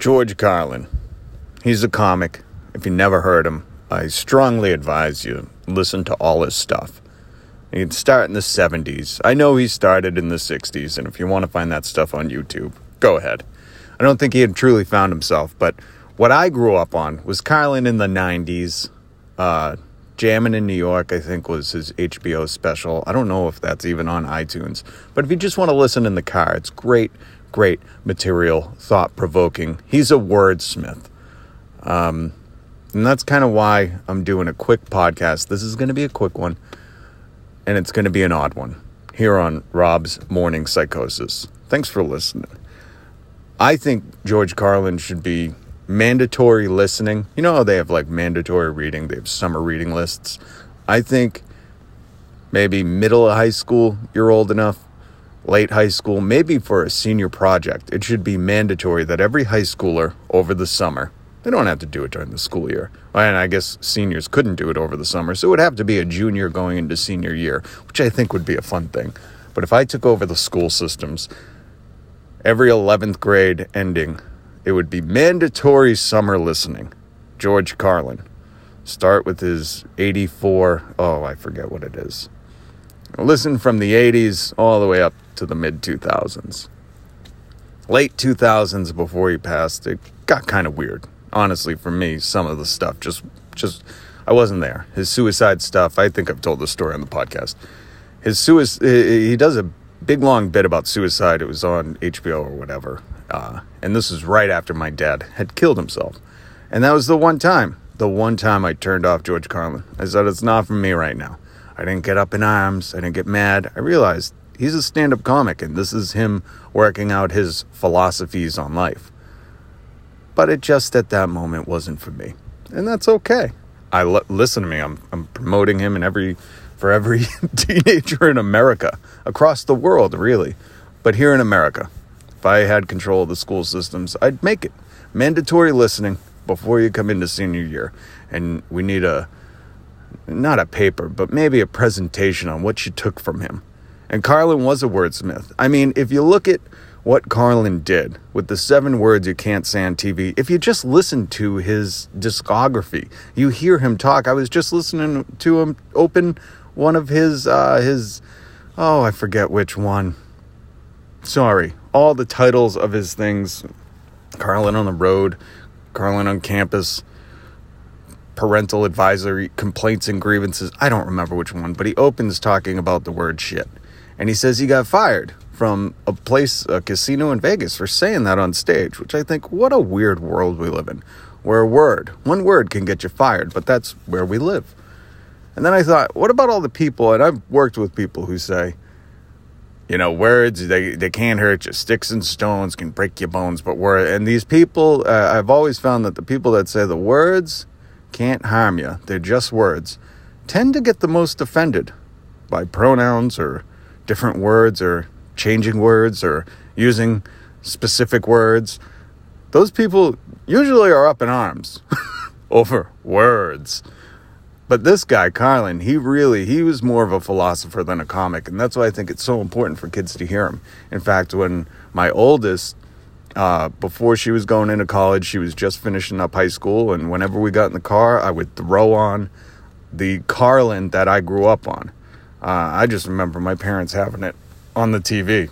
George Carlin. He's a comic. If you never heard him, I strongly advise you listen to all his stuff. You can start in the 70s. I know he started in the 60s, and if you want to find that stuff on YouTube, go ahead. I don't think he had truly found himself, but what I grew up on was Carlin in the 90s. Jammin' in New York, I think, was his HBO special. I don't know if that's even on iTunes, but if you just want to listen in the car, it's great material, thought-provoking. He's a wordsmith. And that's kind of why I'm doing a quick podcast. This is going to be a quick one, and it's going to be an odd one, here on Rob's Morning Psychosis. Thanks for listening. I think George Carlin should be mandatory listening. You know how they have, like, mandatory reading? They have summer reading lists. I think maybe middle of high school, you're old enough, late high school, maybe for a senior project, it should be mandatory that every high schooler over the summer — they don't have to do it during the school year, and I guess seniors couldn't do it over the summer, so it would have to be a junior going into senior year, which I think would be a fun thing. But if I took over the school systems, every 11th grade ending, it would be mandatory summer listening. George Carlin. Start with his 84, I forget what it is. Listen from the 80s all the way up to the mid-2000s. Late 2000s before he passed, it got kind of weird. Honestly, for me, some of the stuff, just I wasn't there. His suicide stuff, I think I've told this story on the podcast. He does a big long bit about suicide. It was on HBO or whatever. And this was right after my dad had killed himself. And that was the one time I turned off George Carlin. I said, it's not for me right now. I didn't get up in arms. I didn't get mad. I realized he's a stand-up comic, and this is him working out his philosophies on life. But it just, at that moment, wasn't for me. And that's okay. Listen to me. I'm promoting him for every teenager in America. Across the world, really. But here in America, if I had control of the school systems, I'd make it mandatory listening before you come into senior year. And we need not a paper, but maybe a presentation on what you took from him. And Carlin was a wordsmith. I mean, if you look at what Carlin did with the 7 words you can't say on TV, if you just listen to his discography, you hear him talk. I was just listening to him open one of his I forget which one. Sorry. All the titles of his things: Carlin on the Road, Carlin on Campus, Parental Advisory Complaints and Grievances. I don't remember which one, but he opens talking about the word shit. And he says he got fired from a casino in Vegas for saying that on stage, which I think, what a weird world we live in, where one word can get you fired, but that's where we live. And then I thought, what about all the people — and I've worked with people who say, you know, words, they can't hurt you. Sticks and stones can break your bones, but words — and these people, I've always found that the people that say the words can't harm you, they're just words, tend to get the most offended by pronouns or different words or changing words or using specific words. Those people usually are up in arms over words. But this guy, Carlin, he was more of a philosopher than a comic, and that's why I think it's so important for kids to hear him. In fact, when my oldest, before she was going into college, she was just finishing up high school, and whenever we got in the car, I would throw on the Carlin that I grew up on. I just remember my parents having it on the TV.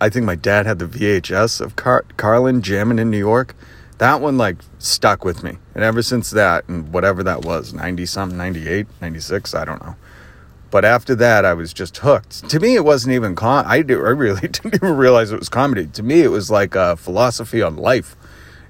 I think my dad had the VHS of Carlin Jammin' in New York. That one, stuck with me. And ever since that, and whatever that was, 90-something, 98, 96, I don't know. But after that, I was just hooked. To me, it wasn't even I really didn't even realize it was comedy. To me, it was like a philosophy on life.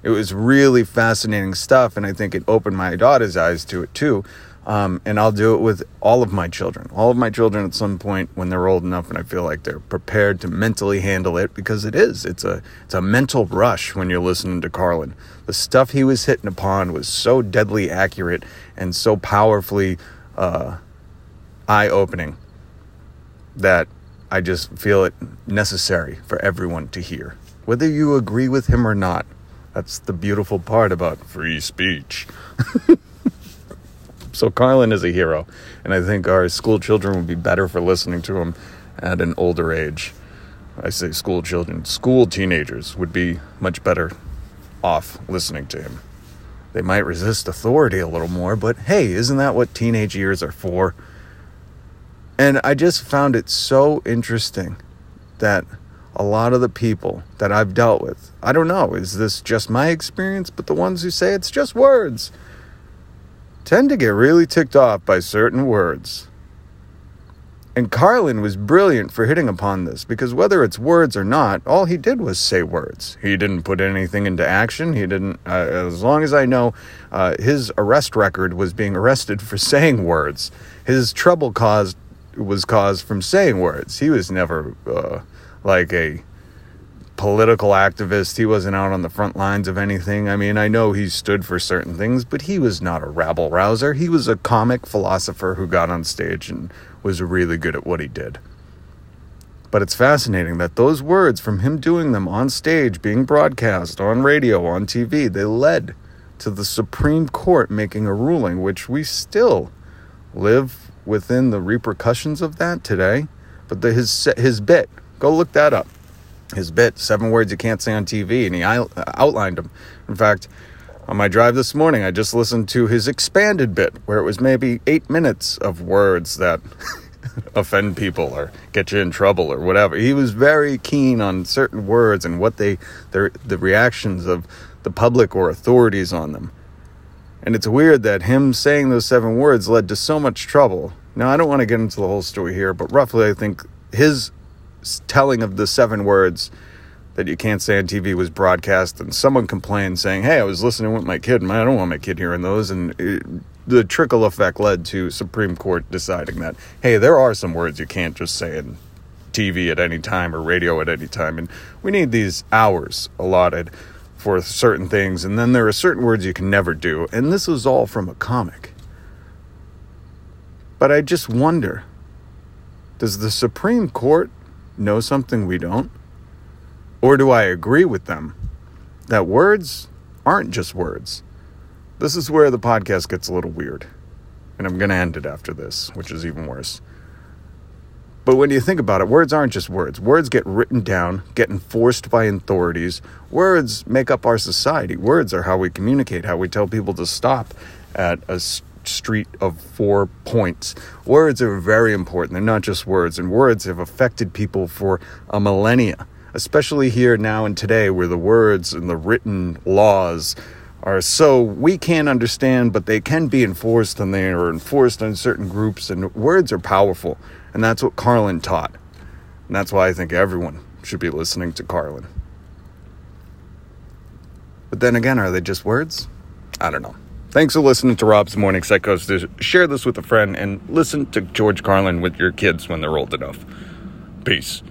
It was really fascinating stuff, and I think it opened my daughter's eyes to it, too. And I'll do it with all of my children. All of my children at some point when they're old enough and I feel like they're prepared to mentally handle it, because it is. It's a mental rush when you're listening to Carlin. The stuff he was hitting upon was so deadly accurate and so powerfully eye-opening that I just feel it necessary for everyone to hear, whether you agree with him or not. That's the beautiful part about free speech. So Carlin is a hero, and I think our school children would be better for listening to him at an older age. I say school children, school teenagers would be much better off listening to him. They might resist authority a little more, but hey, isn't that what teenage years are for? And I just found it so interesting that a lot of the people that I've dealt with, I don't know, is this just my experience? But the ones who say it's just words tend to get really ticked off by certain words. And Carlin was brilliant for hitting upon this, because whether it's words or not, all he did was say words. He didn't put anything into action. He didn't, as long as I know, his arrest record was being arrested for saying words. His trouble was caused from saying words. He was never like a political activist. He wasn't out on the front lines of anything. I mean, I know he stood for certain things, but he was not a rabble-rouser. He was a comic philosopher who got on stage and was really good at what he did. But it's fascinating that those words from him doing them on stage, being broadcast on radio, on TV, they led to the Supreme Court making a ruling, which we still live within the repercussions of that today. But his bit, go look that up. His bit, 7 words you can't say on TV, and he outlined them. In fact, on my drive this morning, I just listened to his expanded bit, where it was maybe 8 minutes of words that offend people or get you in trouble or whatever. He was very keen on certain words and what the reactions of the public or authorities on them. And it's weird that him saying those 7 words led to so much trouble. Now, I don't want to get into the whole story here, but roughly I think his telling of the 7 words that you can't say on TV was broadcast, and someone complained saying, hey, I was listening with my kid, and I don't want my kid hearing those. And the trickle effect led to Supreme Court deciding that, hey, there are some words you can't just say on TV at any time or radio at any time. And we need these hours allotted for certain things. And then there are certain words you can never do. And this was all from a comic. But I just wonder, does the Supreme Court know something we don't? Or do I agree with them that words aren't just words? This is where the podcast gets a little weird. And I'm going to end it after this, which is even worse. But when you think about it, words aren't just words. Words get written down, get enforced by authorities. Words make up our society. Words are how we communicate, how we tell people to stop at a street of 4 points. Words are very important. They're not just words. And words have affected people for a millennia. Especially here now and today, where the words and the written laws are so we can't understand, but they can be enforced, and they are enforced on certain groups, and words are powerful. And that's what Carlin taught. And that's why I think everyone should be listening to Carlin. But then again, are they just words? I don't know. Thanks for listening to Rob's Morning Psychosis. Share this with a friend, and listen to George Carlin with your kids when they're old enough. Peace.